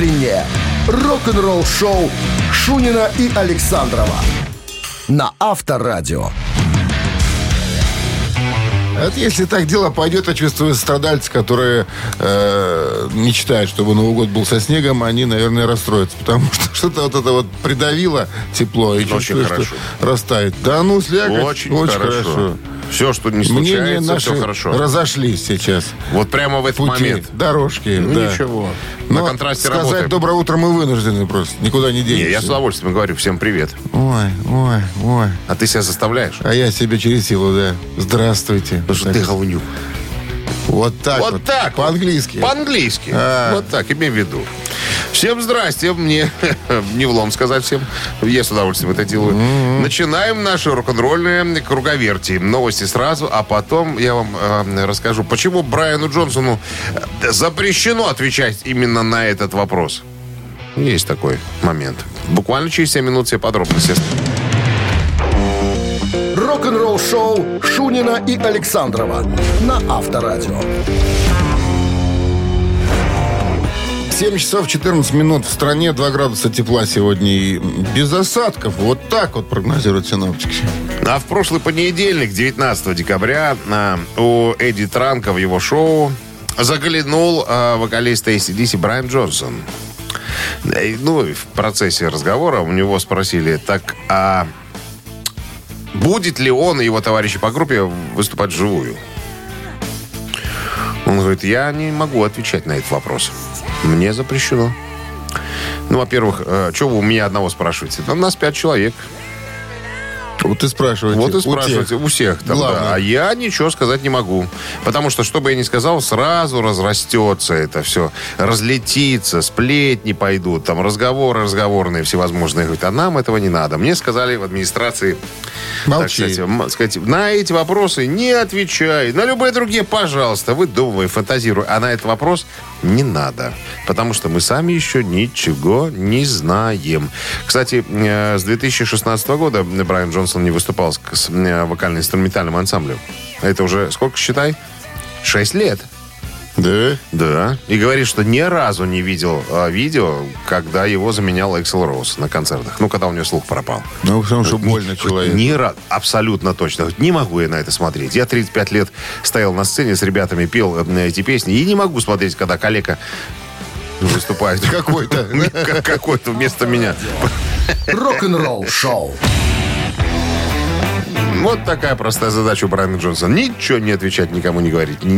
утреннее рок-н-ролл-шоу Шунина и Александрова на Авторадио. Это если так дело пойдет, я чувствую, страдальцы, которые мечтают, чтобы Новый год был со снегом, они, наверное, расстроятся. Потому что что-то вот это вот придавило тепло. И очень чувствую, хорошо. Растает. Да ну, слякоть. Очень хорошо. Все, что не случается, все хорошо. Разошлись сейчас. Вот прямо в этот момент. Дорожки. Ну, да. Ничего. Но на контрасте работаем. Сказать «доброе утро» мы вынуждены просто. Никуда не денешься. Не, я с удовольствием говорю всем привет. Ой. А ты себя заставляешь? А я себя через силу, да. Здравствуйте. Потому что ты говнюк. Вот так. По-английски. По-английски. Вот так, имей в виду. Всем здрасте. Мне не влом сказать всем. Я с удовольствием это делаю. Начинаем наши рок-н-ролльные круговерти. Новости сразу, а потом я вам расскажу, почему Брайану Джонсону запрещено отвечать именно на этот вопрос. Есть такой момент. Буквально через 7 минут все подробности. Рок-н-ролл-шоу Шунина и Александрова на Авторадио. 7 часов 14 минут в стране, 2 градуса тепла сегодня и без осадков. Вот так вот прогнозируют синоптики. А в прошлый понедельник, 19 декабря, у Эдди Транка в его шоу заглянул вокалист AC/DC Брайан Джонсон. Ну, в процессе разговора у него спросили, так, а будет ли он и его товарищи по группе выступать вживую? Он говорит, я не могу отвечать на этот вопрос. Мне запрещено. Ну, во-первых, что вы у меня одного спрашиваете? У нас 5 человек. Вот и спрашиваете. У всех. Там, да. А я ничего сказать не могу. Потому что, что бы я ни сказал, сразу разрастется это все. Разлетится, сплетни пойдут. Там разговоры разговорные всевозможные. Говорят, а нам этого не надо. Мне сказали в администрации... Молчи. Так, кстати, на эти вопросы не отвечай. На любые другие, пожалуйста, выдумывай, фантазируй. А на этот вопрос не надо. Потому что мы сами еще ничего не знаем. Кстати, с 2016 года Брайан Джонсон не выступал с вокально-инструментальным ансамблем. Это уже, сколько, считай? 6 лет. Да? Да. И говорит, что ни разу не видел видео, когда его заменял Эксель Роуз на концертах. Ну, когда у него слух пропал. Ну, потому что больно человеку. Абсолютно точно. Не могу я на это смотреть. Я 35 лет стоял на сцене с ребятами, пел эти песни, и не могу смотреть, когда коллега выступает. Какой-то вместо меня. Рок-н-ролл шоу. Вот такая простая задача у Брайана Джонсона. Ничего не отвечать, никому не говорить. И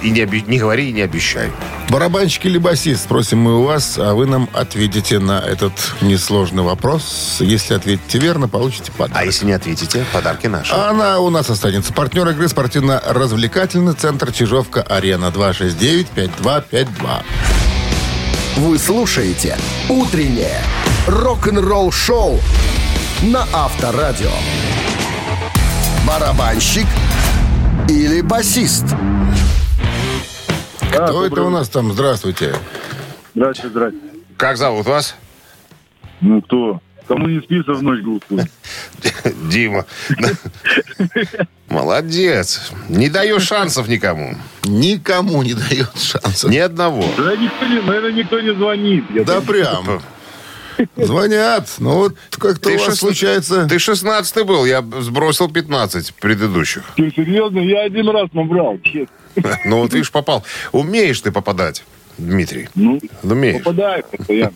не говори, и не обещай. Барабанщик или басист, спросим мы у вас, а вы нам ответите на этот несложный вопрос. Если ответите верно, получите подарок. А если не ответите, подарки наши. Она у нас останется. Партнер игры спортивно-развлекательный центр «Чижовка-Арена». 269-5252. Вы слушаете «Утреннее рок-н-ролл-шоу» на Авторадио. Барабанщик или басист? Да, кто это у нас там? Здравствуйте. Здравствуйте. Как зовут вас? Ну, кто? Кому не спится в ночь глухую? Дима. Молодец. Не даешь шансов никому. Никому не дает шансов. Ни одного. Да, наверное, никто не звонит. Да прям. Звонят. Ну вот как-то у вас случается... Ты 16-й был, я сбросил 15 предыдущих. Ты серьезно? Я один раз набрал, честно. Ну вот видишь, попал. Умеешь ты попадать, Дмитрий? Ну, умеешь. Попадаю постоянно.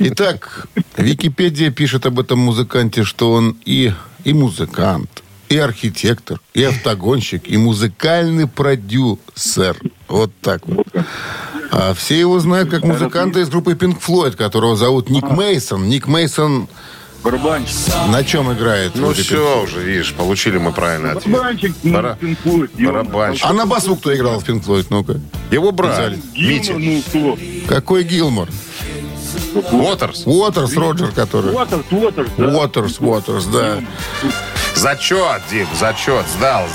Итак, Википедия пишет об этом музыканте, что он и музыкант, и архитектор, и автогонщик, и музыкальный продюсер. Вот так вот. А все его знают как музыканта из группы Пинк Флойд, которого зовут Ник Мэйсон. Ник Мэйсон... Барабанщик. На чем играет? Ну все уже, видишь, получили мы правильный ответ. Барабанщик. Барабанщик. А на басу кто играл в Пинк Флойд? Ну-ка. Его брат. Митя. Ну, какой Гилмор? Уотерс, Роджер, который. Уотерс, да. Зачет, Дим, зачет. Сдал.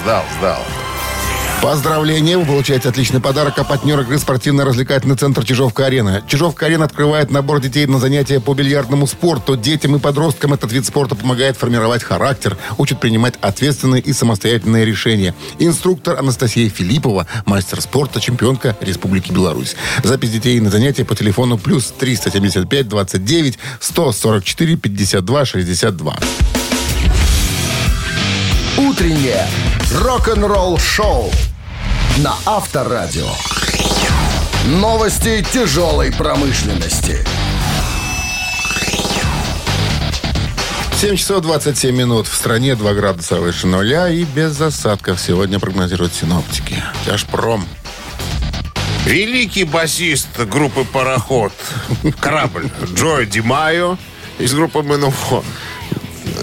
Поздравления! Вы получаете отличный подарок от партнера игры спортивно-развлекательный центр «Чижовка-Арена». «Чижовка-Арена» открывает набор детей на занятия по бильярдному спорту. Детям и подросткам этот вид спорта помогает формировать характер, учит принимать ответственные и самостоятельные решения. Инструктор Анастасия Филиппова, мастер спорта, чемпионка Республики Беларусь. Запись детей на занятия по телефону плюс 375-29-144-52-62. Утреннее рок-н-ролл-шоу на Авторадио. Новости тяжелой промышленности. 7 часов 27 минут. В стране 2 градуса выше нуля и без осадков сегодня прогнозируют синоптики. Тяжпром. Великий басист группы «Пароход», Корабль, Джой Ди Майо из группы «Мэнуфо»,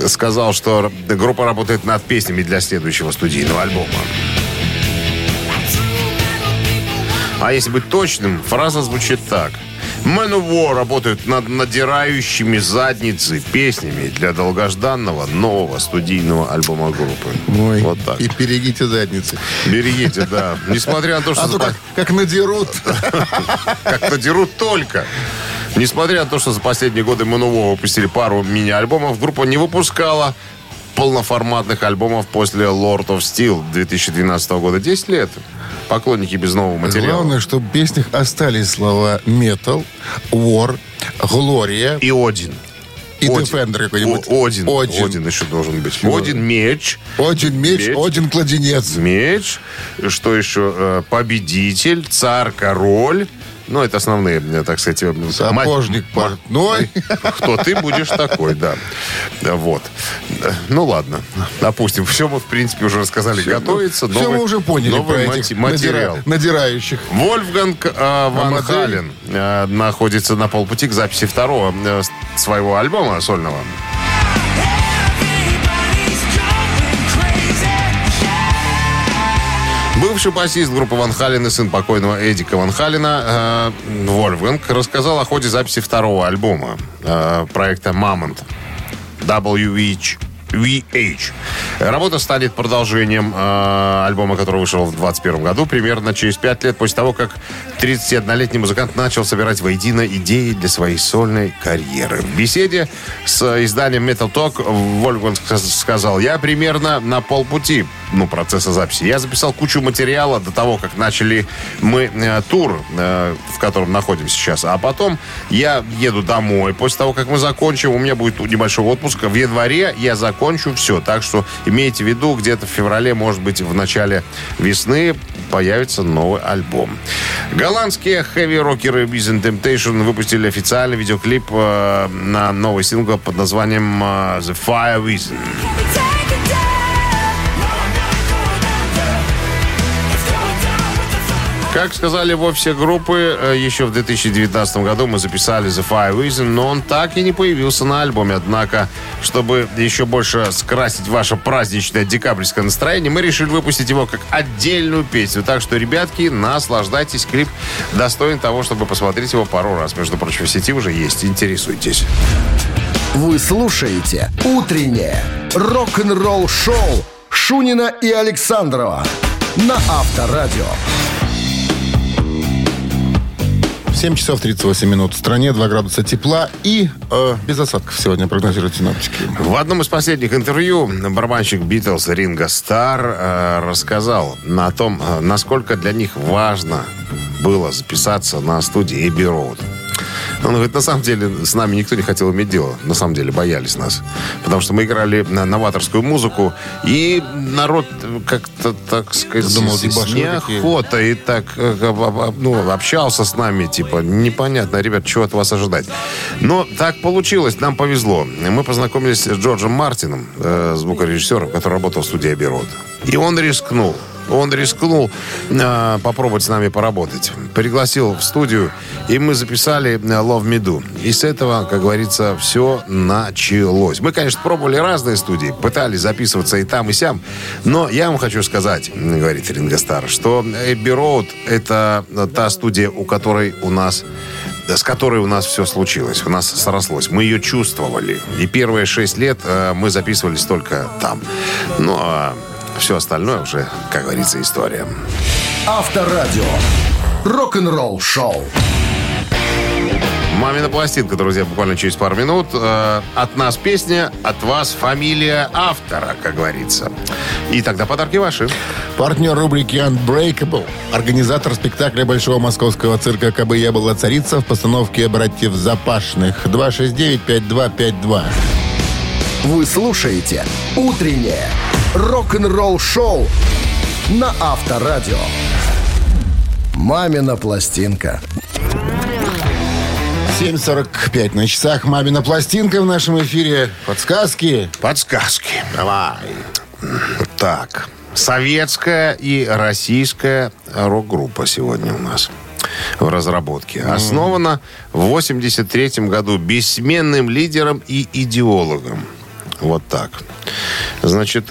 сказал, что группа работает над песнями для следующего студийного альбома. А если быть точным, фраза звучит так. Manowar работают над надирающими задницы песнями для долгожданного нового студийного альбома группы. Ой, вот так. И берегите задницы. Берегите, да. Несмотря на то, что... А то как надерут. Как надерут только. Несмотря на то, что за последние годы Manowar выпустили пару мини-альбомов, группа не выпускала полноформатных альбомов после Lord of Steel 2012 года. 10 лет. Поклонники без нового материала. Главное, чтобы в песнях остались слова «Metal», «War», «Gloria» и «Один». И «Defender» какой-нибудь. Один еще должен быть. «Один меч». «Один меч», «Один кладенец». «Меч». Что еще? «Победитель», «Царь», «Король». Ну, это основные, так сказать... Сапожник, портной. Кто ты будешь такой, да. Вот. Ну, ладно. Допустим, все мы, в принципе, уже рассказали. Все, готовится. Все новый, мы уже поняли новый про этих материал. Надирающих. Вольфганг Ван Хален находится на полпути к записи второго своего альбома сольного. Бывший басист группы Ван Хален и сын покойного Эдика Ван Халена, Вольфганг, рассказал о ходе записи второго альбома проекта «Мамонт» WVH. Работа станет продолжением альбома, который вышел в 2021 году, примерно через 5 лет после того, как 31-летний музыкант начал собирать воедино идеи для своей сольной карьеры. В беседе с изданием Metal Talk Вольфганг сказал: «Я примерно на полпути процесса записи. Я записал кучу материала до того, как начали мы тур, в котором находимся сейчас. А потом я еду домой. После того, как мы закончим, у меня будет небольшой отпуск. В январе я закончу все. Так что имейте в виду, где-то в феврале, может быть, в начале весны появится новый альбом». Голландские хэви-рокеры Within Temptation выпустили официальный видеоклип на новый сингл под названием «The Fire Within». Как сказали в офисе группы, еще в 2019 году мы записали The Fire Within, но он так и не появился на альбоме. Однако, чтобы еще больше скрасить ваше праздничное декабрьское настроение, мы решили выпустить его как отдельную песню. Так что, ребятки, наслаждайтесь. Клип достоин того, чтобы посмотреть его пару раз. Между прочим, в сети уже есть. Интересуйтесь. Вы слушаете «Утреннее рок-н-ролл-шоу» Шунина и Александрова на Авторадио. 7 часов 38 минут в стране, 2 градуса тепла и без осадков сегодня прогнозируют синоптики. В одном из последних интервью барабанщик Битлз Ринго Стар рассказал о том, насколько для них важно было записаться на студии Abbey Road. Он говорит, на самом деле, с нами никто не хотел иметь дело. На самом деле, боялись нас. Потому что мы играли на новаторскую музыку, и народ как-то, так сказать, думал, с неохота. И так общался с нами, непонятно, ребят, чего от вас ожидать. Но так получилось, нам повезло. Мы познакомились с Джорджем Мартином, звукорежиссером, который работал в студии Abbey Road. И он рискнул. Он рискнул попробовать с нами поработать. Пригласил в студию, и мы записали «Love Me Do». И с этого, как говорится, все началось. Мы, конечно, пробовали разные студии, пытались записываться и там, и сям. Но я вам хочу сказать, говорит Ринго Стар, что Abbey Road – это та студия, с которой у нас все случилось, у нас срослось. Мы ее чувствовали. И первые 6 лет мы записывались только там. Ну, а Все остальное уже, как говорится, история. Авторадио. Рок-н-ролл шоу. «Мамина пластинка», друзья, буквально через пару минут. От нас песня, от вас фамилия автора, как говорится. И тогда подарки ваши. Партнер рубрики Unbreakable, организатор спектакля Большого московского цирка «Кабы я была царица» в постановке «Братьев Запашных». 269-5252. Вы слушаете «Утреннее рок-н-ролл-шоу» на Авторадио. «Мамина пластинка». 7:45 на часах. «Мамина пластинка» в нашем эфире. Подсказки? Подсказки. Давай. Так. Советская и российская рок-группа сегодня у нас в разработке. Основана в 1983 году бессменным лидером и идеологом. Вот так. Значит,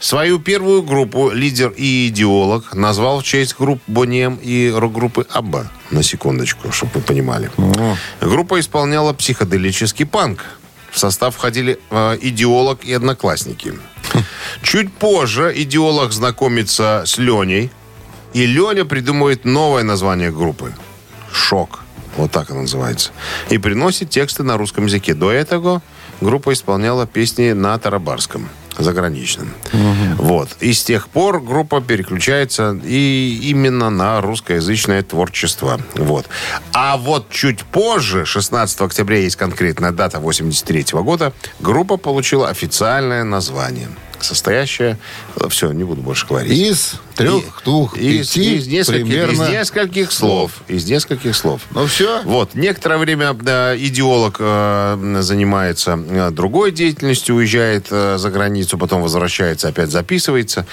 свою первую группу лидер и идеолог назвал в честь групп Бонем и рок-группы Абба. На секундочку, чтобы вы понимали. Группа исполняла психоделический панк. В состав входили идеолог и одноклассники. Чуть позже идеолог знакомится с Леней. И Леня придумывает новое название группы. «Шок». Вот так она называется. И приносит тексты на русском языке. До этого группа исполняла песни на тарабарском, заграничном. Угу. Вот. И с тех пор группа переключается и именно на русскоязычное творчество. Вот. А вот чуть позже, 16 октября, есть конкретная дата 1983 года, группа получила официальное название, состоящая... Все, не буду больше говорить. Из трех-двух, из нескольких слов. Ну все. Вот. Некоторое время идеолог занимается другой деятельностью, уезжает за границу, потом возвращается, опять записывается.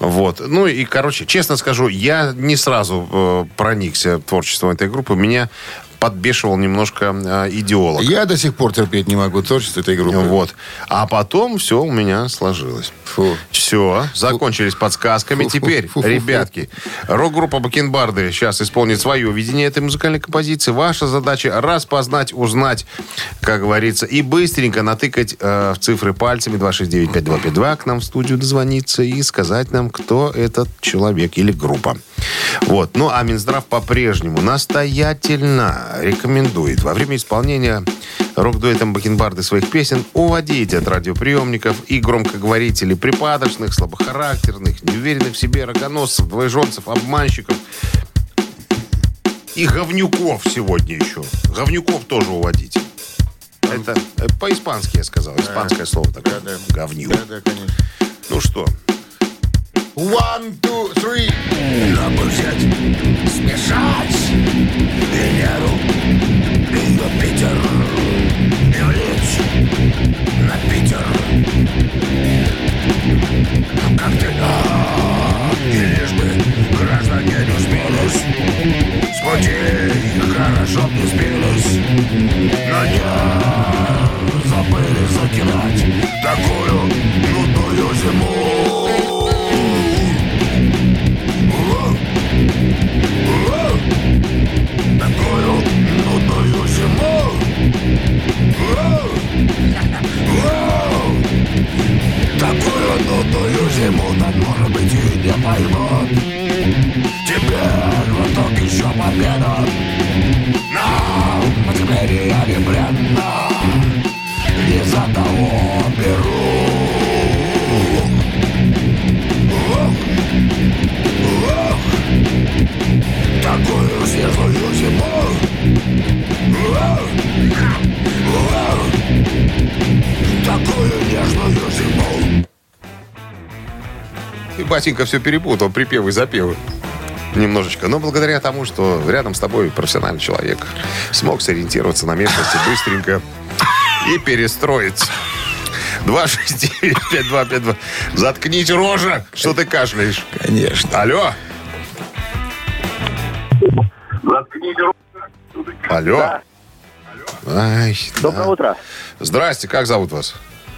Вот. Ну и, короче, честно скажу, я не сразу проникся творчеством этой группы. Меня... подбешивал немножко идеолог. Я до сих пор терпеть не могу творчество этой группы. Вот. А потом все у меня сложилось. Фу. Все. Закончились подсказками. Теперь, ребятки, рок-группа «Бакинбарды» сейчас исполнит свое видение этой музыкальной композиции. Ваша задача распознать, узнать, как говорится, и быстренько натыкать в цифры пальцами 269-5252 к нам в студию дозвониться и сказать нам, кто этот человек или группа. Вот. Ну, а Минздрав по-прежнему настоятельно рекомендует во время исполнения рок-дуэтом «Бакинбарды» своих песен уводить от радиоприемников и громкоговорителей припадочных, слабохарактерных, неуверенных в себе рогоносцев, двоеженцев, обманщиков и говнюков сегодня еще. Говнюков тоже уводить. Это по-испански я сказал. Испанское слово такое. Говнюк. Ну что... 1, 2, 3. Ногу взять, смешать Венеру и Юпитер, и на Питер. Как ты? И лишь бы граждане не сбились, смути хорошо не сбились, но не забыли закидать такую нудную зиму. Такую нудную зиму. Такую нудную зиму, так может быть и не поймут. Теперь вот так еще победа. Но теперь я не бренна. Не за того беру. Такую светлую зиму. Такую нежную зиму. И Батенька все перепутал, припевы и запевы. Немножечко. Но благодаря тому, что рядом с тобой профессиональный человек смог сориентироваться на местности быстренько и перестроиться. 269-5252. Заткнись, рожа, что ты кашляешь. Конечно. Алло. Заткнись, рожа. Алло. Да. Ай, доброе утро. Здрасте, как зовут вас?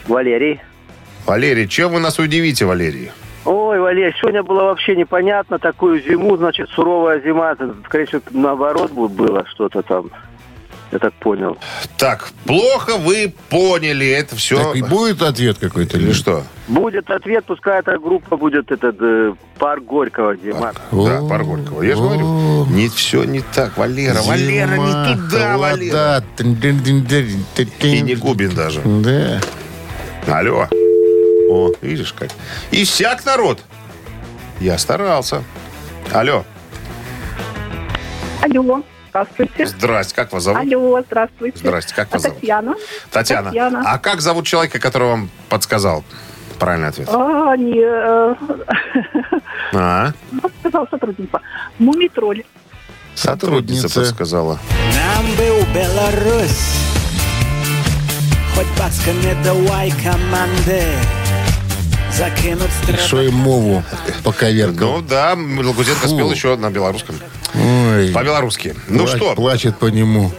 Валерий. Валерий, чем вы нас удивите, Валерий? Ой, Валерий, сегодня было вообще непонятно. Такую зиму, значит, суровая зима. Скорее всего, наоборот было что-то там. Я так понял. Так, плохо вы поняли это все. Так и будет ответ какой-то или что? Будет ответ, пускай эта группа будет этот «Пар Горького», Диман. Да, «Пар Горького». Я же говорю, не все не так. Валера, Дима, Валера, не туда, Валера. И не Губин даже. Да. Алло. О, видишь как. И всяк народ. Я старался. Алло. Алло. Здравствуйте. Здрасте, как вас зовут? Алло, здравствуйте. Здрасте, как вас зовут? Татьяна. Татьяна. А как зовут человека, который вам подсказал правильный ответ? Подсказала сотрудница. Мумитроль. Сотрудница подсказала. Нам был Беларусь, хоть пацкам не давай команды. Шо и мову поковеркал. Ну да, Лагузенко спел еще на белорусском. Ой, по-белорусски. Ну что? Плачет по нему.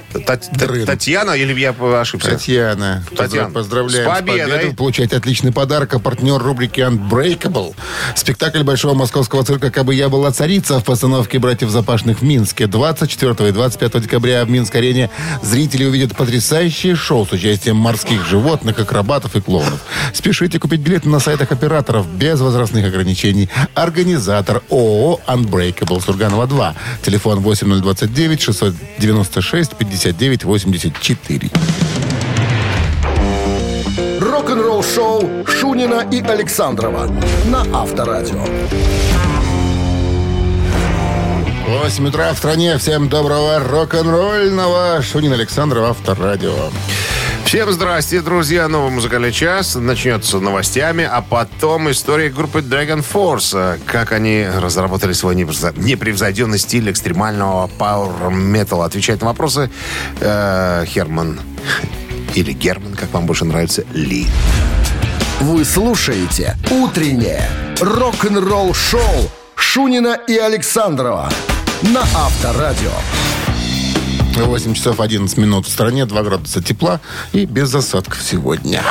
Татьяна или я ошибся? Татьяна. Татьяна. Поздравляем с победой. Получаете отличный подарок. Партнер рубрики Unbreakable. Спектакль Большого Московского цирка «Кабы я была царица» в постановке «Братьев Запашных» в Минске. 24 и 25 декабря в Минск-арене зрители увидят потрясающее шоу с участием морских животных, акробатов и клоунов. Спешите купить билеты на сайтах операторов без возрастных ограничений. Организатор ООО Unbreakable, Сурганова 2. Телефон 8029-696-59-84. Рок-н-ролл шоу Шунина и Александрова на Авторадио. 8 утра в стране. Всем доброго рок-н-ролльного. Шунин, Александров, Авторадио. Всем здрасте, друзья. Новый музыкальный час начнется с новостями, а потом история группы Dragon Force. Как они разработали свой непревзойденный стиль экстремального пауэр-металла. Отвечает на вопросы Херман или Герман, как вам больше нравится, Ли. Вы слушаете «Утреннее рок-н-ролл-шоу» Шунина и Александрова на Авторадио. 8 часов 11 минут в стране, 2 градуса тепла и без осадков сегодня.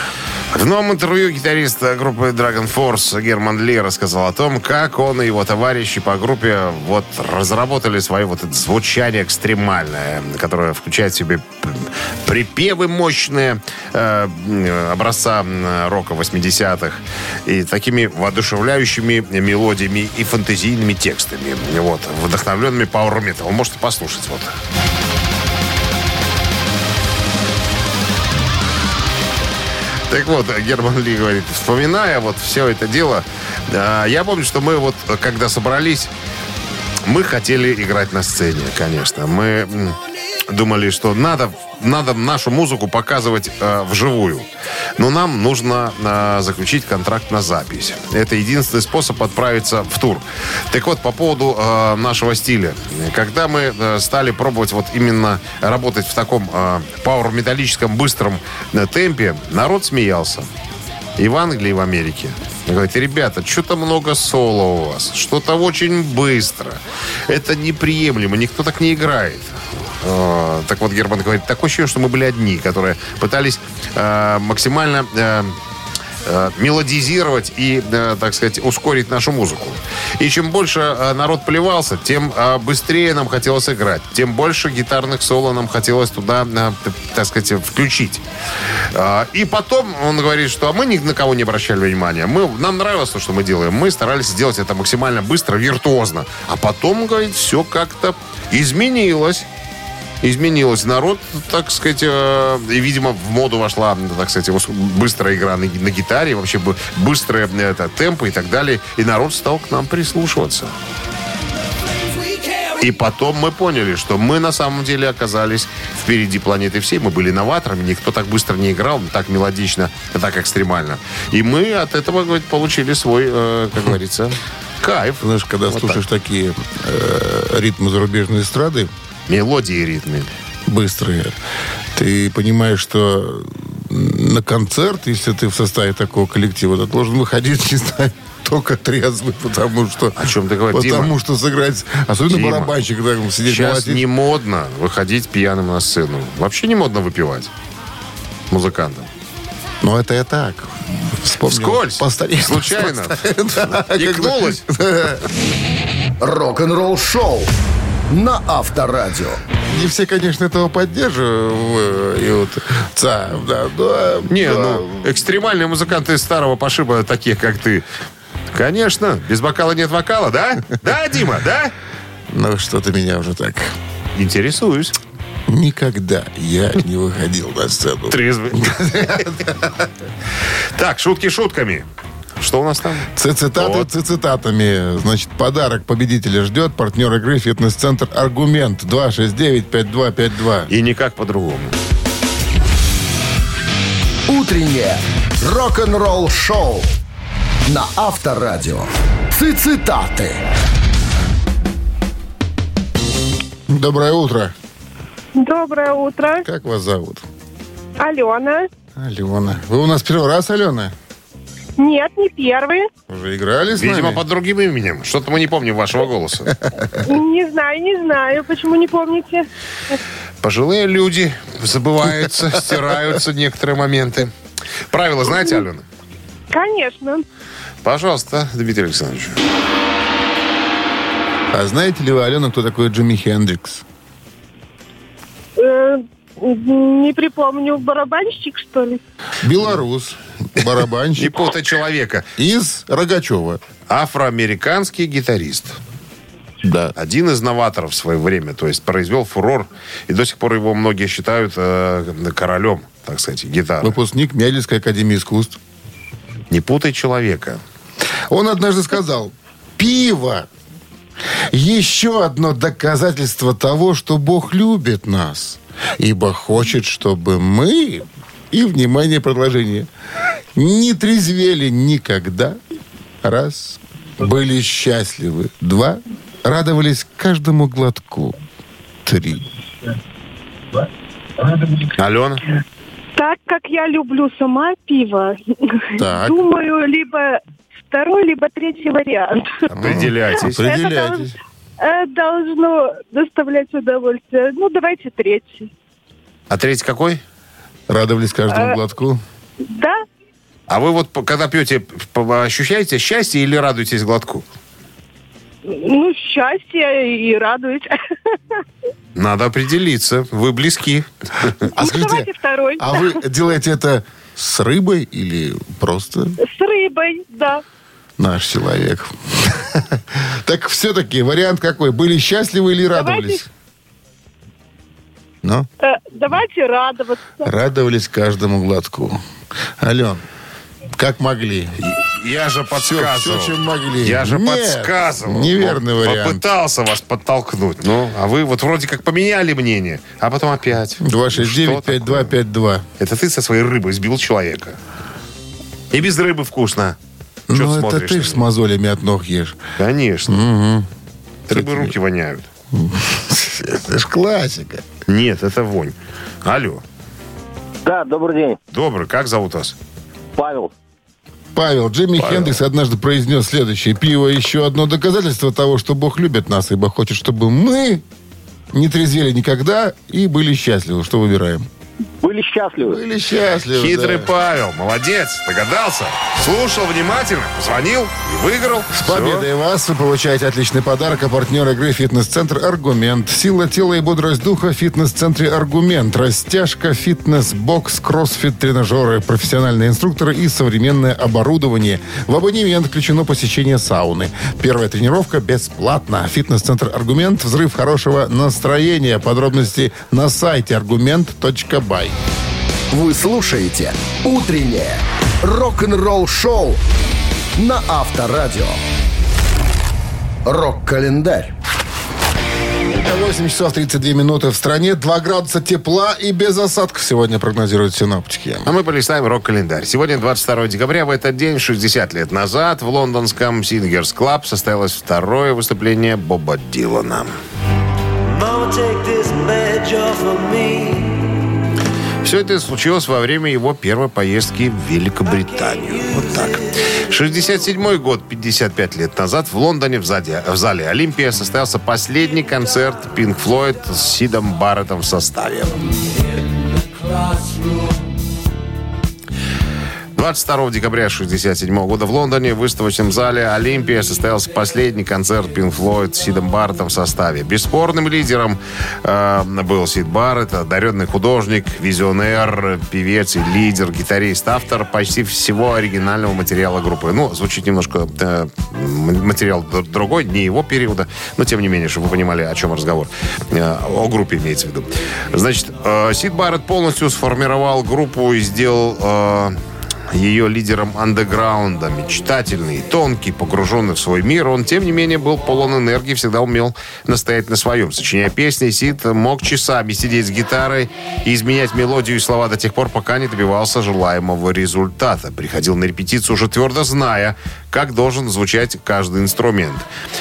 В новом интервью гитарист группы Dragon Force Герман Ли рассказал о том, как он и его товарищи по группе вот разработали свое вот это звучание экстремальное, которое включает в себе припевы мощные образца рока 80-х и такими воодушевляющими мелодиями и фантазийными текстами, вот, вдохновленными пауэр-металом. Можете послушать вот. Так вот, Герман Ли говорит, вспоминая вот все это дело, я помню, что мы вот, когда собрались, мы хотели играть на сцене, конечно. Мы думали, что надо нашу музыку показывать вживую. Но нам нужно заключить контракт на запись. Это единственный способ отправиться в тур. Так вот, по поводу нашего стиля. Когда мы стали пробовать вот именно работать в таком пауэр-металлическом быстром темпе, народ смеялся. И в Англии, и в Америке. Говорит, ребята, что-то много соло у вас. Что-то очень быстро. Это неприемлемо. Никто так не играет. Так вот, Герман говорит, такое ощущение, что мы были одни, которые пытались максимально мелодизировать и, так сказать, ускорить нашу музыку. И чем больше народ плевался, тем быстрее нам хотелось играть, тем больше гитарных соло нам хотелось туда, так сказать, включить. И потом он говорит, что мы ни на кого не обращали внимания. Нам нравилось то, что мы делаем. Мы старались сделать это максимально быстро, виртуозно. А потом, говорит, все как-то изменилось. Изменилось. Народ, так сказать, видимо, в моду вошла, так сказать, быстрая игра на гитаре, вообще быстрые темпы и так далее. И народ стал к нам прислушиваться. И потом мы поняли, что мы на самом деле оказались впереди планеты всей. Мы были новаторами, никто так быстро не играл, так мелодично, так экстремально. И мы от этого, говорит, получили свой, как говорится, кайф. Знаешь, когда вот слушаешь так. Такие ритмы зарубежной эстрады, мелодии ритмы. Быстрые. Ты понимаешь, что на концерт, если ты в составе такого коллектива, ты должен выходить, не знаю, только трезвый, потому что... О чем ты говоришь, Дима? Потому что сыграть... Особенно Дима, барабанщик, когда он сидит... Сейчас молотить. Не модно выходить пьяным на сцену. Вообще не модно выпивать музыкантам. Ну, это я так. Вспомнил. Вскользь. Постарел. Случайно. Икнулось. Рок-н-ролл шоу на Авторадио. Не все, конечно, этого поддерживают. Экстремальные музыканты из старого пошиба, таких как ты. Конечно, без бокала нет вокала, да? Да, Дима, да? Ну, что-то меня уже так... Интересуюсь. Никогда я не выходил на сцену. Трезвый. Так, шутки шутками. Что у нас там? Цитаты. Значит, подарок победителя ждет. Партнер игры «Фитнес-центр Аргумент». 269-5252. И никак по-другому. Утреннее рок-н-ролл-шоу на Авторадио. Цитаты. Доброе утро. Доброе утро. Как вас зовут? Алена. Алена. Вы у нас первый раз, Алена? Нет, не первый. Уже играли с нами? Видимо, под другим именем. Что-то мы не помним вашего голоса. Не знаю. Почему не помните? Пожилые люди забываются, стираются некоторые моменты. Правила знаете, Алена? Конечно. Пожалуйста, Дмитрий Александрович. А знаете ли вы, Алена, кто такой Джимми Хендрикс? Не припомню. Барабанщик, что ли? Белорус. Барабанщик. Непота человека. Из Рогачева. Афроамериканский гитарист. Да. Один из новаторов в свое время. То есть произвел фурор. И до сих пор его многие считают королем, так сказать, гитары. Выпускник Мядельской академии искусств. Не путай человека. Он однажды сказал: пиво — еще одно доказательство того, что Бог любит нас, ибо хочет, чтобы мы, и, внимание, продолжение, не трезвели никогда, раз, были счастливы, два, радовались каждому глотку, три. Алена? Так как я люблю сама пиво, так, думаю, либо второй, либо третий вариант. Определяйтесь. Это должно доставлять удовольствие. Ну, давайте третий. А третий какой? Радовались каждому глотку? Да. А вы вот, когда пьете, ощущаете счастье или радуетесь глотку? Ну, счастье и радуюсь. Надо определиться. Вы близки. А скажите, давайте второй. А вы делаете это с рыбой или просто? С рыбой, да. Наш человек. Так все-таки вариант какой? Были счастливы или радовались? Ну? Давайте радоваться. Радовались каждому глотку. Ален, как могли. Я же подсказывал. Все, чем могли. Я же подсказывал. Неверный вариант. Попытался вас подтолкнуть. Ну, а вы вот вроде как поменяли мнение, а потом опять. 269-5252. Это ты со своей рыбой сбил человека. И без рыбы вкусно. Ну, это ты ж с мозолями от ног ешь. Конечно. Угу. Рыбы руки воняют. Это ж классика. Нет, это вонь. Алло. Да, добрый день. Добрый. Как зовут вас? Павел. Павел. Джимми Хендрикс однажды произнес следующее: пиво — еще одно доказательство того, что Бог любит нас, ибо хочет, чтобы мы не трезвели никогда и были счастливы. Что выбираем? Были счастливы. Были счастливы. Хитрый, да. Павел, молодец, догадался. Слушал внимательно, позвонил и выиграл. С победой вас! Вы получаете отличный подарок. А партнер игры — «Фитнес-центр Аргумент». Сила тела и бодрость духа в «Фитнес-центре Аргумент». Растяжка, фитнес-бокс, кроссфит, тренажеры, профессиональные инструкторы и современное оборудование. В абонемент включено посещение сауны. Первая тренировка бесплатна. «Фитнес-центр Аргумент». Взрыв хорошего настроения. Подробности на сайте argument.by. Вы слушаете «Утреннее рок-н-ролл-шоу» на Авторадио. Рок-календарь. 8 часов 32 минуты в стране, 2 градуса тепла и без осадков сегодня прогнозируют синоптики. А мы полистаем рок-календарь. Сегодня 22 декабря, в этот день, 60 лет назад, в лондонском Singers Club состоялось второе выступление Боба Дилана. Все это случилось во время его первой поездки в Великобританию. Вот так. 67-й год, 55 лет назад, в Лондоне в зале «Олимпия» состоялся последний концерт Пинк Флойд с Сидом Барреттом в составе. 22 декабря 1967 года в Лондоне в выставочном зале «Олимпия» состоялся последний концерт Пинк Флойд с Сидом Барреттом в составе. Бесспорным лидером был Сид Барретт, одаренный художник, визионер, певец и лидер, гитарист, автор почти всего оригинального материала группы. Ну, звучит немножко материал другой, не его периода, но тем не менее, чтобы вы понимали, о чем разговор. О группе имеется в виду. Значит, Сид Барретт полностью сформировал группу и сделал ее лидером андеграунда. Мечтательный, тонкий, погруженный в свой мир, он, тем не менее, был полон энергии, всегда умел настоять на своем. Сочиняя песни, Сид мог часами сидеть с гитарой и изменять мелодию и слова до тех пор, пока не добивался желаемого результата. Приходил на репетицию, уже твердо зная, как должен звучать каждый инструмент.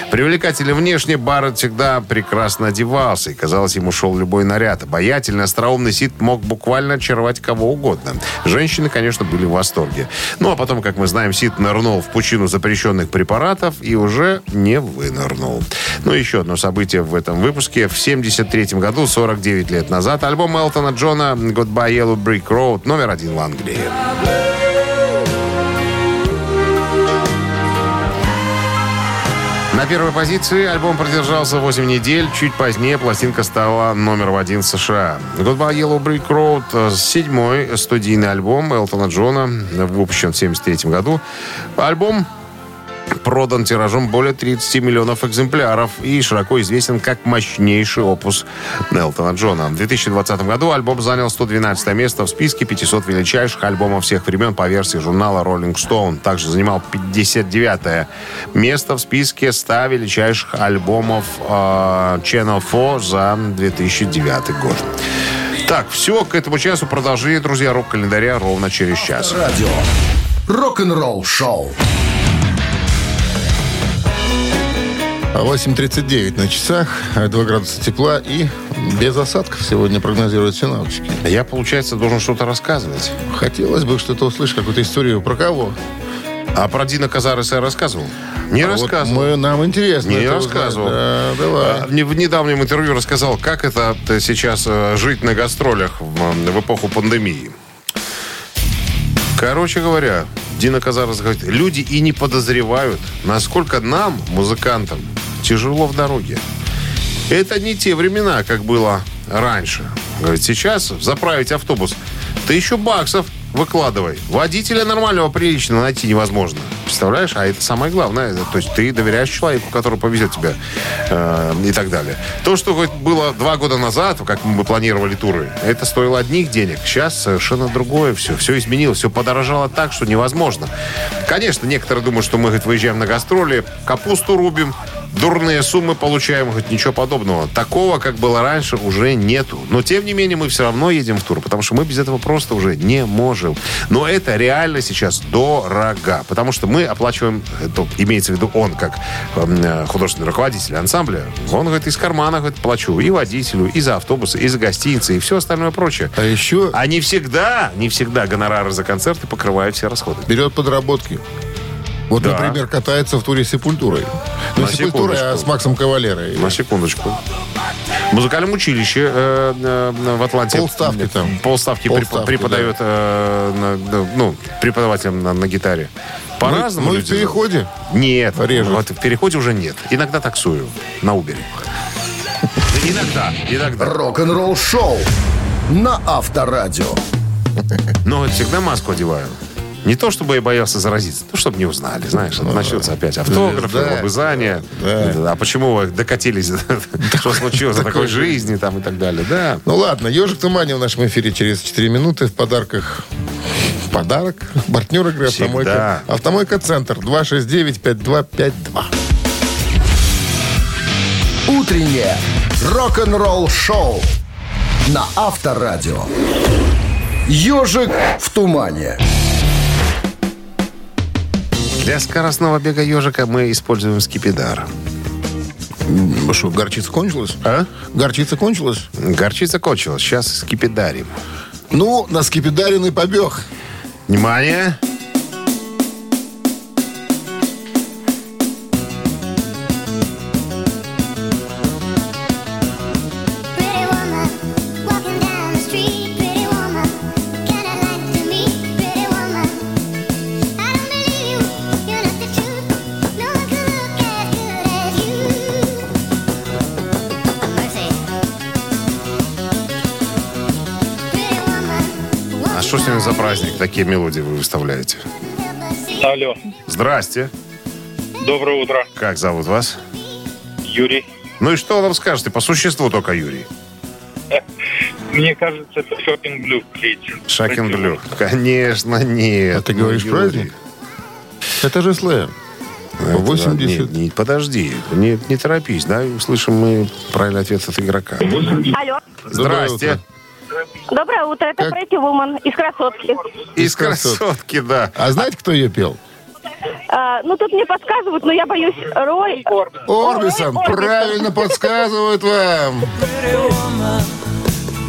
Привлекательный внешне, Барретт всегда прекрасно одевался, и, казалось, ему шел любой наряд. Обаятельный, остроумный Сид мог буквально очаровать кого угодно. Женщины, конечно, были в восторге. Ну, а потом, как мы знаем, Сид нырнул в пучину запрещенных препаратов и уже не вынырнул. Ну, еще одно событие в этом выпуске. В 1973 году, 49 лет назад, альбом Элтона Джона «Goodbye Yellow Brick Road» номер 1 в Англии. На первой позиции альбом продержался 8 недель. Чуть позднее пластинка стала номером 1 в США. Goodbye Yellow Brick Road — седьмой студийный альбом Элтона Джона, выпущен в 1973 году. Альбом продан тиражом более 30 миллионов экземпляров и широко известен как мощнейший опус Элтона Джона. В 2020 году альбом занял 112 место в списке 500 величайших альбомов всех времен по версии журнала Rolling Stone. Также занимал 59 место в списке 100 величайших альбомов Channel 4 за 2009 год. Так, все, к этому часу продолжение, друзья, рок-календаря ровно через час. Радио. Рок-н-ролл шоу. 8:39 на часах, 2 градуса тепла и без осадков сегодня прогнозируют синоптики. Я, получается, должен что-то рассказывать. Хотелось бы что-то услышать, какую-то историю. Про кого? А про Дина Казареса я рассказывал? Не рассказывал. Вот нам интересно. Не рассказывал. Да, давай. В недавнем интервью рассказал, как это сейчас жить на гастролях в эпоху пандемии. Короче говоря, Дина Казарес говорит, люди и не подозревают, насколько нам, музыкантам, тяжело в дороге. Это не те времена, как было раньше. Говорит, сейчас заправить автобус $1000 выкладывай. Водителя нормального, приличного найти невозможно. Представляешь? А это самое главное. То есть ты доверяешь человеку, который повезет тебя и так далее. То, что хоть было 2 года назад, как мы планировали туры, это стоило одних денег. Сейчас совершенно другое все. Все изменилось. Все подорожало так, что невозможно. Конечно, некоторые думают, что мы, говорит, выезжаем на гастроли, капусту рубим, дурные суммы получаем, хоть ничего подобного. Такого, как было раньше, уже нету. Но, тем не менее, мы все равно едем в тур, потому что мы без этого просто уже не можем. Но это реально сейчас дорого, потому что мы оплачиваем, это имеется в виду он, как художественный руководитель ансамбля, он, говорит, из кармана, говорит, плачу и водителю, и за автобусы, и за гостиницы, и все остальное прочее. А еще... А не всегда гонорары за концерты покрывают все расходы. Берет подработки. Вот, да. Например, катается в туре Сепультурой. Ну, Сепультурой, а с Максом Кавалерой. На секундочку. В музыкальном училище в Атланте. Полставки там. Полставки преподает, да. Преподавателям на гитаре. По-разному. Мы в переходе? Нет. Режут. Вот в переходе уже нет. Иногда таксую на Uber. Иногда. Рок-н-ролл шоу на Авторадио. Но всегда маску одеваю. Не то, чтобы я боялся заразиться, то, чтобы не узнали, знаешь. Начнется опять автографы, лобызания. Да. А почему вы докатились? Что случилось в такой жизни там и так далее, да. Ну ладно, «Ежик в тумане» в нашем эфире через 4 минуты. В подарках... Подарок? Партнер игры «Автомойка». «Автомойка Центр» 269-5252. Утреннее рок-н-ролл шоу на Авторадио. «Ежик в тумане». Для скоростного бега ежика мы используем скипидар. Что, горчица кончилась? А? Горчица кончилась. Сейчас скипидарим. Ну, на скипидарин и побег. Внимание! что сегодня за праздник? Такие мелодии вы выставляете. Алло. Здрасте. Доброе утро. Как зовут вас? Юрий. Ну и что вы нам скажете? По существу только, Юрий. Мне кажется, это Шокинг Блю. Шокинг Блю. Конечно, нет. А ты говоришь праздник? Это же слэм. 80. Нет, подожди. Не торопись, да? Услышим мы правильный ответ от игрока. Алло. Здрасте. Доброе утро. Это Прэтти Вумен из «Красотки». Из «Красотки», да. А знаете, кто ее пел? Ну, тут мне подсказывают, но я боюсь, Рой Орбисон. Правильно подсказывают вам.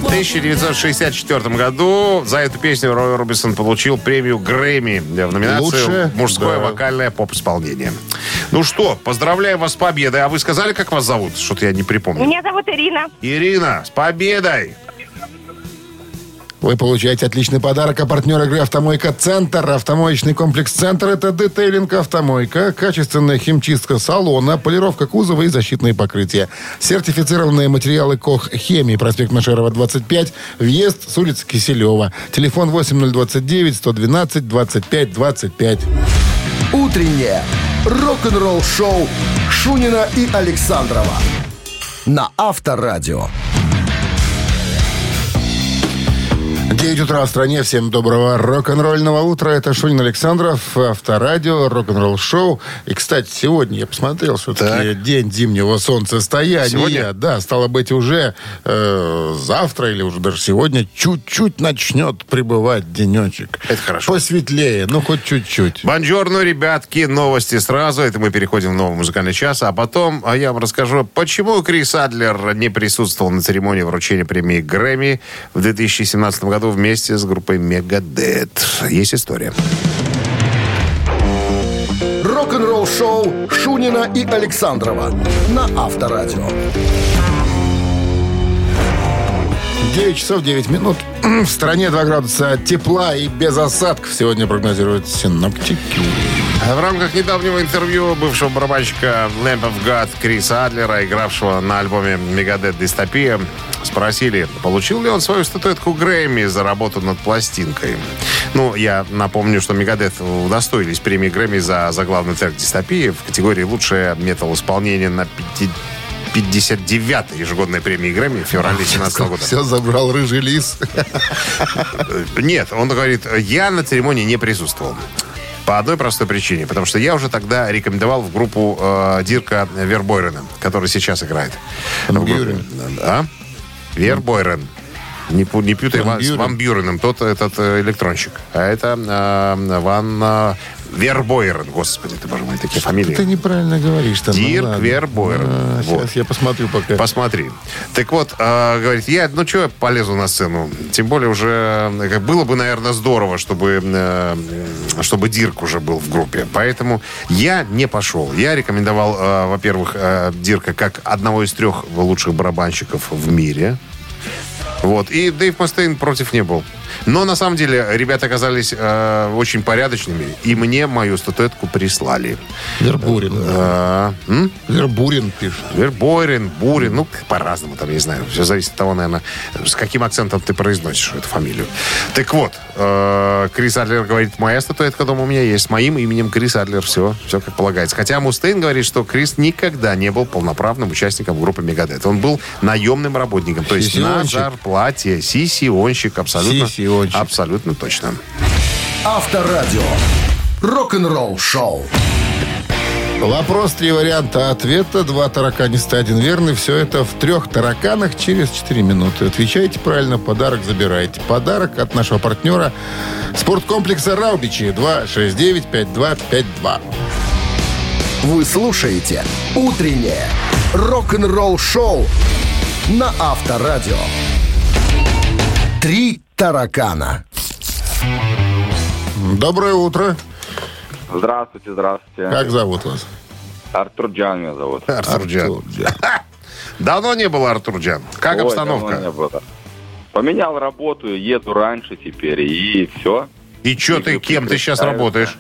В 1964 году за эту песню Рой Орбисон получил премию Грэмми в номинации «Лучшее мужское вокальное поп-исполнение». Ну что, поздравляю вас с победой. А вы сказали, как вас зовут? Что-то я не припомню. Меня зовут Ирина. Ирина, с победой! Вы получаете отличный подарок от партнера игры «Автомойка Центр». Автомоечный комплекс «Центр» — это детейлинг «Автомойка», качественная химчистка салона, полировка кузова и защитные покрытия. Сертифицированные материалы «Кох-Хемии», проспект Машерова, 25, въезд с улицы Киселева. Телефон 8029-112-25-25. Утреннее рок-н-ролл-шоу Шунина и Александрова на Авторадио. 9 утра в стране. Всем доброго рок-н-ролльного утра. Это Шунин, Александров, Авторадио, рок-н-ролл шоу. И, кстати, сегодня я посмотрел, что это день зимнего солнцестояния. Сегодня? Да, стало быть, уже завтра или уже даже сегодня чуть-чуть начнет прибывать денечек. Это хорошо. Посветлее, ну хоть чуть-чуть. Бонжорно, ребятки, новости сразу. Это мы переходим в новый музыкальный час. А потом я вам расскажу, почему Крис Адлер не присутствовал на церемонии вручения премии Грэмми в 2017 году вместе с группой Megadeth. Есть история. Рок-н-ролл шоу Шунина и Александрова на Авторадио. 9 часов 9 минут. В стране 2 градуса тепла и без осадков сегодня прогнозируют синоптики. В рамках недавнего интервью бывшего барабанщика Lamb of God Криса Адлера, игравшего на альбоме Megadeth «Дистопия», спросили, получил ли он свою статуэтку Грэмми за работу над пластинкой. Ну, я напомню, что Megadeth удостоились премии Грэмми за заглавный трек «Дистопии» в категории «Лучшее метал-исполнение» на 59-й ежегодной премии Грэмми в феврале 2017 года. Все забрал рыжий лис. Нет, он говорит, я на церемонии не присутствовал. По одной простой причине. Потому что я уже тогда рекомендовал в группу Дирка Вербойрена, который сейчас играет. Ван Бьюрен. Да. Вербойрен. Не путай с Ван Бьюреном. Тот этот электронщик. А это Ван... Вербойрен, господи, ты, боже мой, такие фамилии. Ты неправильно говоришь. Дирк Вербойрен. А, вот. Сейчас я посмотрю пока. Посмотри. Так вот, говорит, я, что я полезу на сцену? Тем более уже, было бы, наверное, здорово, чтобы Дирк уже был в группе. Поэтому я не пошел. Я рекомендовал, во-первых, Дирка как одного из 3 лучших барабанщиков в мире. Вот. И Дэйв Мастейн против не был. Но, на самом деле, ребята оказались очень порядочными, и мне мою статуэтку прислали. Вербурин. Вербурин пишет. Вербурин, Бурин, по-разному там, я не знаю. Все зависит от того, наверное, с каким акцентом ты произносишь эту фамилию. Так вот, Крис Адлер говорит, моя статуэтка дома у меня есть, с моим именем Крис Адлер, все как полагается. Хотя Мустейн говорит, что Крис никогда не был полноправным участником группы Megadeth. Он был наемным работником, то есть на зарплате, сисионщик, абсолютно. Абсолютно точно. Авторадио. Рок-н-ролл шоу. Вопрос, 3 варианта ответа, 2 тараканиста, 1 верный. Все это в 3 тараканах через 4 минуты. Отвечайте правильно, подарок забираете. Подарок от нашего партнера спорткомплекса «Раубичи». 269-5252. Вы слушаете «Утреннее рок-н-ролл шоу» на Авторадио. 3 таракана. Доброе утро. Здравствуйте. Как зовут вас? Артурджан меня зовут. Артурджан. Давно не было, Артурджан. Как обстановка? Давно не было. Поменял работу, еду раньше теперь, и все. И что ты, кем ты сейчас работаешь?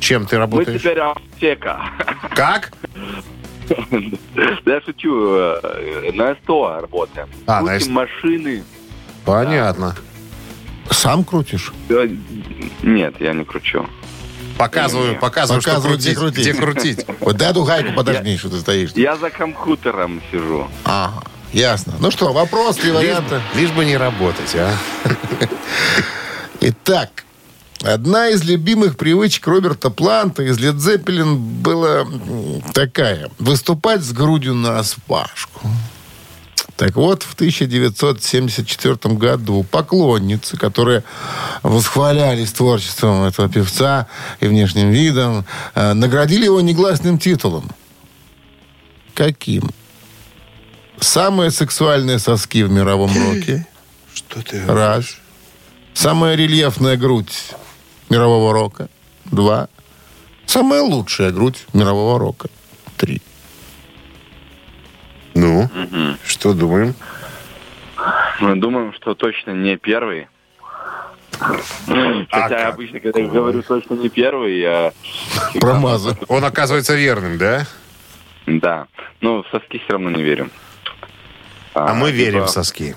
Чем ты работаешь? Мы теперь аптека. Как? Я шучу. На СТО работаем. Пустим машины. Понятно. Сам крутишь? Нет, я не кручу. Показываю, что крутить. Где крутить? Вот дай эту гайку подожди, что ты стоишь. Я за компьютером сижу. Ага, ясно. Ну что, вопрос, три варианта. Лишь бы не работать, а. Итак, одна из любимых привычек Роберта Планта из Led Zeppelin была такая. Выступать с грудью нараспашку. Так вот, в 1974 году поклонницы, которые восхвалялись творчеством этого певца и внешним видом, наградили его негласным титулом. Каким? Самые сексуальные соски в мировом роке. Что ты? Раз. Самая рельефная грудь мирового рока. 2. Самая лучшая грудь мирового рока. 3. Ну, что думаем? Мы думаем, что точно не первый. Хотя обычно, когда я говорю точно не первый, я... Промазал. Он оказывается верным, да? Да. Ну, в соски все равно не верим. А мы верим в соски.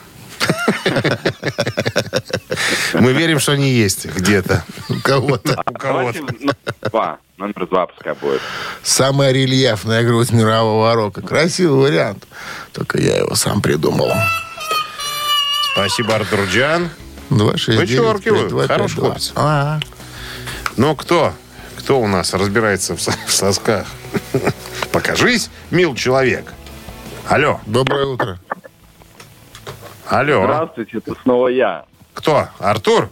Мы верим, что они есть где-то. У кого-то. У кого-то. Номер 2 пускай будет. Самая рельефная грудь мирового рока. Красивый вариант. Только я его сам придумал. Спасибо, Артур Джан. 2-6. Вычеркиваю. Хороший хлопец. Ну, кто у нас разбирается в сосках? Покажись, мил человек. Алло. Доброе утро. Алло. Здравствуйте, это снова я. Кто? Артур?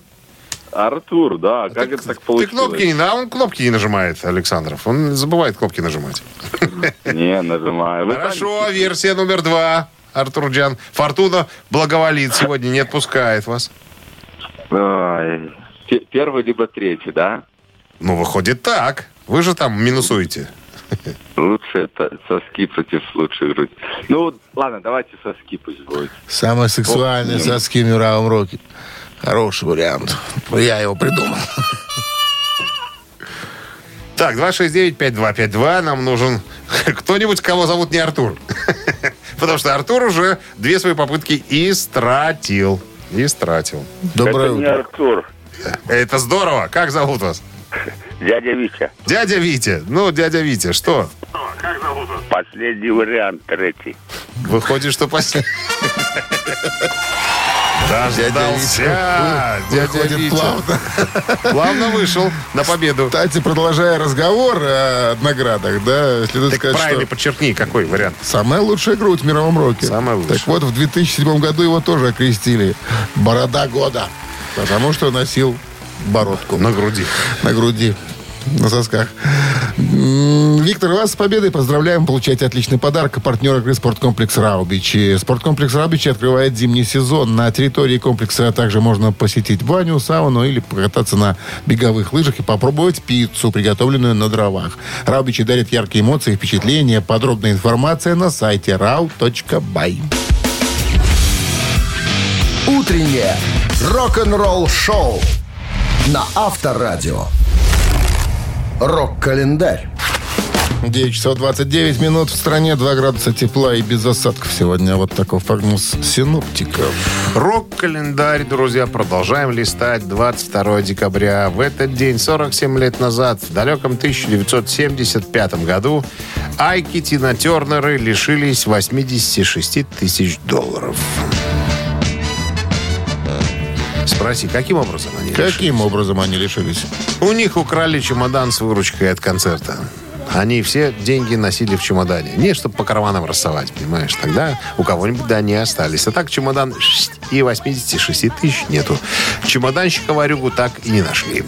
Артур, да. Как это так получилось? Ты кнопки не... А он кнопки не нажимает, Александров. Он забывает кнопки нажимать. Не, нажимаю. Хорошо, версия номер 2, Артур Джан. Фортуна благоволит сегодня, не отпускает вас. Первый либо третий, да? Ну, выходит так. Вы же там минусуете. Лучше соски против лучшей груди. Ну, ладно, давайте соски пусть будет. Самые сексуальные соски в мировом роке. Хороший вариант. Я его придумал. Так, 269-5252. Нам нужен кто-нибудь, кого зовут не Артур. Потому что Артур уже две свои попытки истратил. Доброе утро. Это не Артур. Это здорово. Как зовут вас? Дядя Витя. Дядя Витя, что? Как зовут вас? Последний вариант, 3. Выходит, что последний. Дождался. Дядя Витя. Плавно вышел на победу. Кстати, продолжая разговор о наградах, да? Так правильно подчеркни, какой вариант. Самая лучшая грудь в мировом роке. Самая лучшая. Так вот, в 2007 году его тоже окрестили «Борода года». Потому что носил... бородку. На груди. На сосках. Виктор, вас с победой поздравляем. Получайте отличный подарок. Партнер игры «Спорткомплекс Раубичи». «Спорткомплекс Раубичи» открывает зимний сезон. На территории комплекса также можно посетить баню, сауну или покататься на беговых лыжах и попробовать пиццу, приготовленную на дровах. Раубичи дарит яркие эмоции и впечатления. Подробная информация на сайте rau.by. Утреннее рок-н-ролл-шоу на Авторадио. Рок-календарь. 9 часов 29 минут. В стране 2 градуса тепла и без осадков сегодня. Вот такой прогноз синоптиков. Рок-календарь, друзья. Продолжаем листать. 22 декабря. В этот день, 47 лет назад, в далеком 1975 году, Айки Тина Тернеры лишились $86,000. Спроси, каким образом они лишились? У них украли чемодан с выручкой от концерта. Они все деньги носили в чемодане. Не, чтобы по карманам рассовать, понимаешь? Тогда у кого-нибудь они остались. А так чемодан и 86 тысяч нету. Чемоданщика-ворюгу так и не нашли.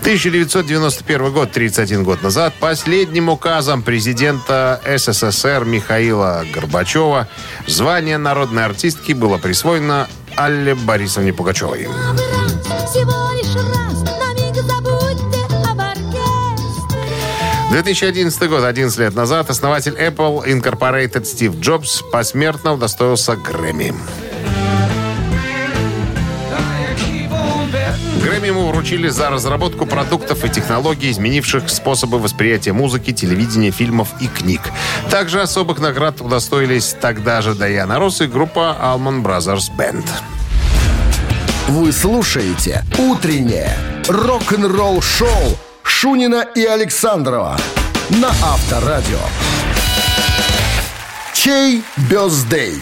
1991 год, 31 год назад, последним указом президента СССР Михаила Горбачева звание народной артистки было присвоено Алле Борисовне Пугачевой. Всего лишь раз, на миг забудь ты об оркестре. 2011 год, 11 лет назад, основатель Apple Incorporated Стив Джобс посмертно удостоился Грэмми. Грэмми ему вручили за разработку продуктов и технологий, изменивших способы восприятия музыки, телевидения, фильмов и книг. Также особых наград удостоились тогда же Даяна Росс и группа Allman Brothers Band. Вы слушаете «Утреннее рок-н-ролл-шоу» Шунина и Александрова на Авторадио. Чей бёздей?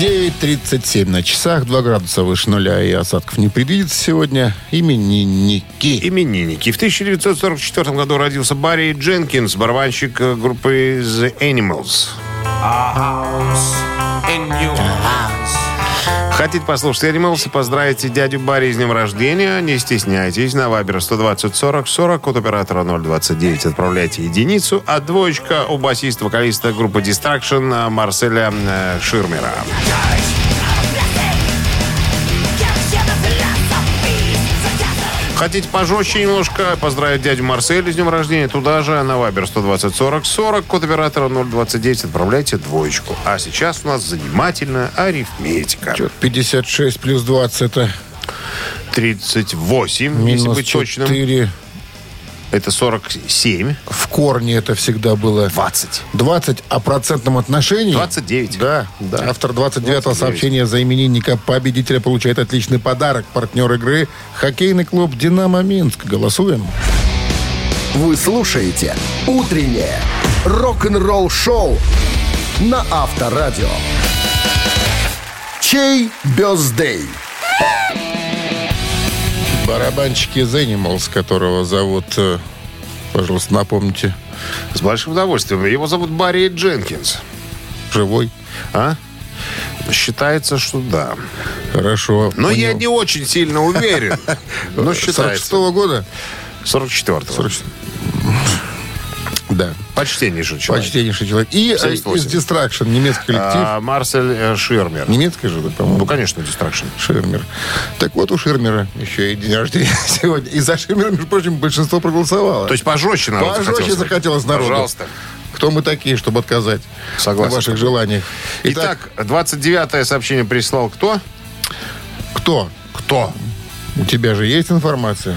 9:37 на часах, 2 градуса выше нуля и осадков не предвидится сегодня. Именинники. В 1944 году родился Барри Дженкинс, барабанщик группы The Animals. Хотите послушать Animals и поздравите дядю Барри с днем рождения? Не стесняйтесь. На Вайбер 120-40-40 от оператора 029 отправляйте единицу, а двоечка у басиста-вокалиста группы Destruction Марселя Ширмера. Хотите пожестче немножко поздравить дядю Марселя с днем рождения? Туда же на Вайбер 120-40-40 код оператора 029 отправляйте двоечку. А сейчас у нас занимательная арифметика. Чё, 56 плюс 20 это... 38, минус, если быть 4. Точным. Это 47. В корне это всегда было... 20. 20, а в процентном отношении... 29. Да. Автор 29-го сообщения за именинника победителя получает отличный подарок. Партнер игры — хоккейный клуб «Динамо Минск». Голосуем. Вы слушаете «Утреннее рок-н-ролл-шоу» на Авторадио. Чей бёздей? Барабанщик из Animals, которого зовут, пожалуйста, напомните. С большим удовольствием. Его зовут Барри Дженкинс. Живой? А? Считается, что да. Хорошо. Но я не очень сильно уверен. Но считается. 46-го года? 44-го. Да. Почтеннейший человек. И из Destruction, немецкий коллектив. Марсель Ширмер. Немецкий же, по-моему. Ну, конечно, Destruction. Ширмер. Так вот, у Ширмера еще и день рождения сегодня. И за Ширмера, между прочим, большинство проголосовало. То есть пожестче народу захотелось. Пожестче захотелось народу. Пожалуйста. Кто мы такие, чтобы отказать? Согласен. В ваших желаниях. Итак, 29-е сообщение прислал кто? Кто? У тебя же есть информация?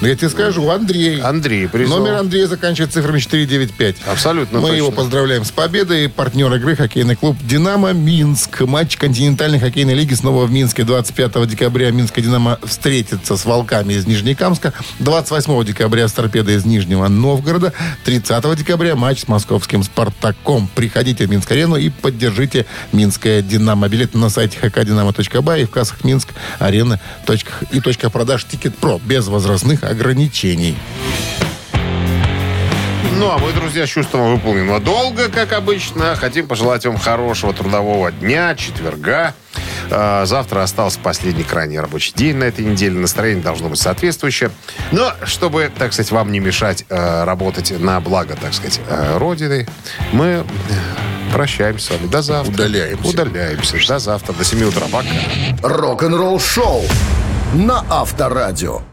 Я тебе скажу, Андрей. Андрей призвал. Номер Андрея заканчивается цифрами 495. Абсолютно Мы точно. Его поздравляем с победой. Партнер игры — хоккейный клуб «Динамо Минск». Матч континентальной хоккейной лиги снова в Минске. 25 декабря «Минская Динамо» встретится с «Волками» из Нижнекамска. 28 декабря с «Торпедой» из Нижнего Новгорода. 30 декабря матч с московским «Спартаком». Приходите в Минск-арену и поддержите «Минское Динамо». Билеты на сайте hkdinamo.by и в кассах Минск, арена и точках продаж «Тикет.Про». Без возрастных ограничений. Ну, а мы, друзья, с чувством выполненного долга, как обычно, хотим пожелать вам хорошего трудового дня, четверга. Завтра остался последний крайний рабочий день на этой неделе. Настроение должно быть соответствующее. Но чтобы, так сказать, вам не мешать работать на благо, так сказать, Родины, мы прощаемся с вами. До завтра. Удаляемся. До завтра. До 7 утра. Пока. Рок-н-ролл шоу на Авторадио.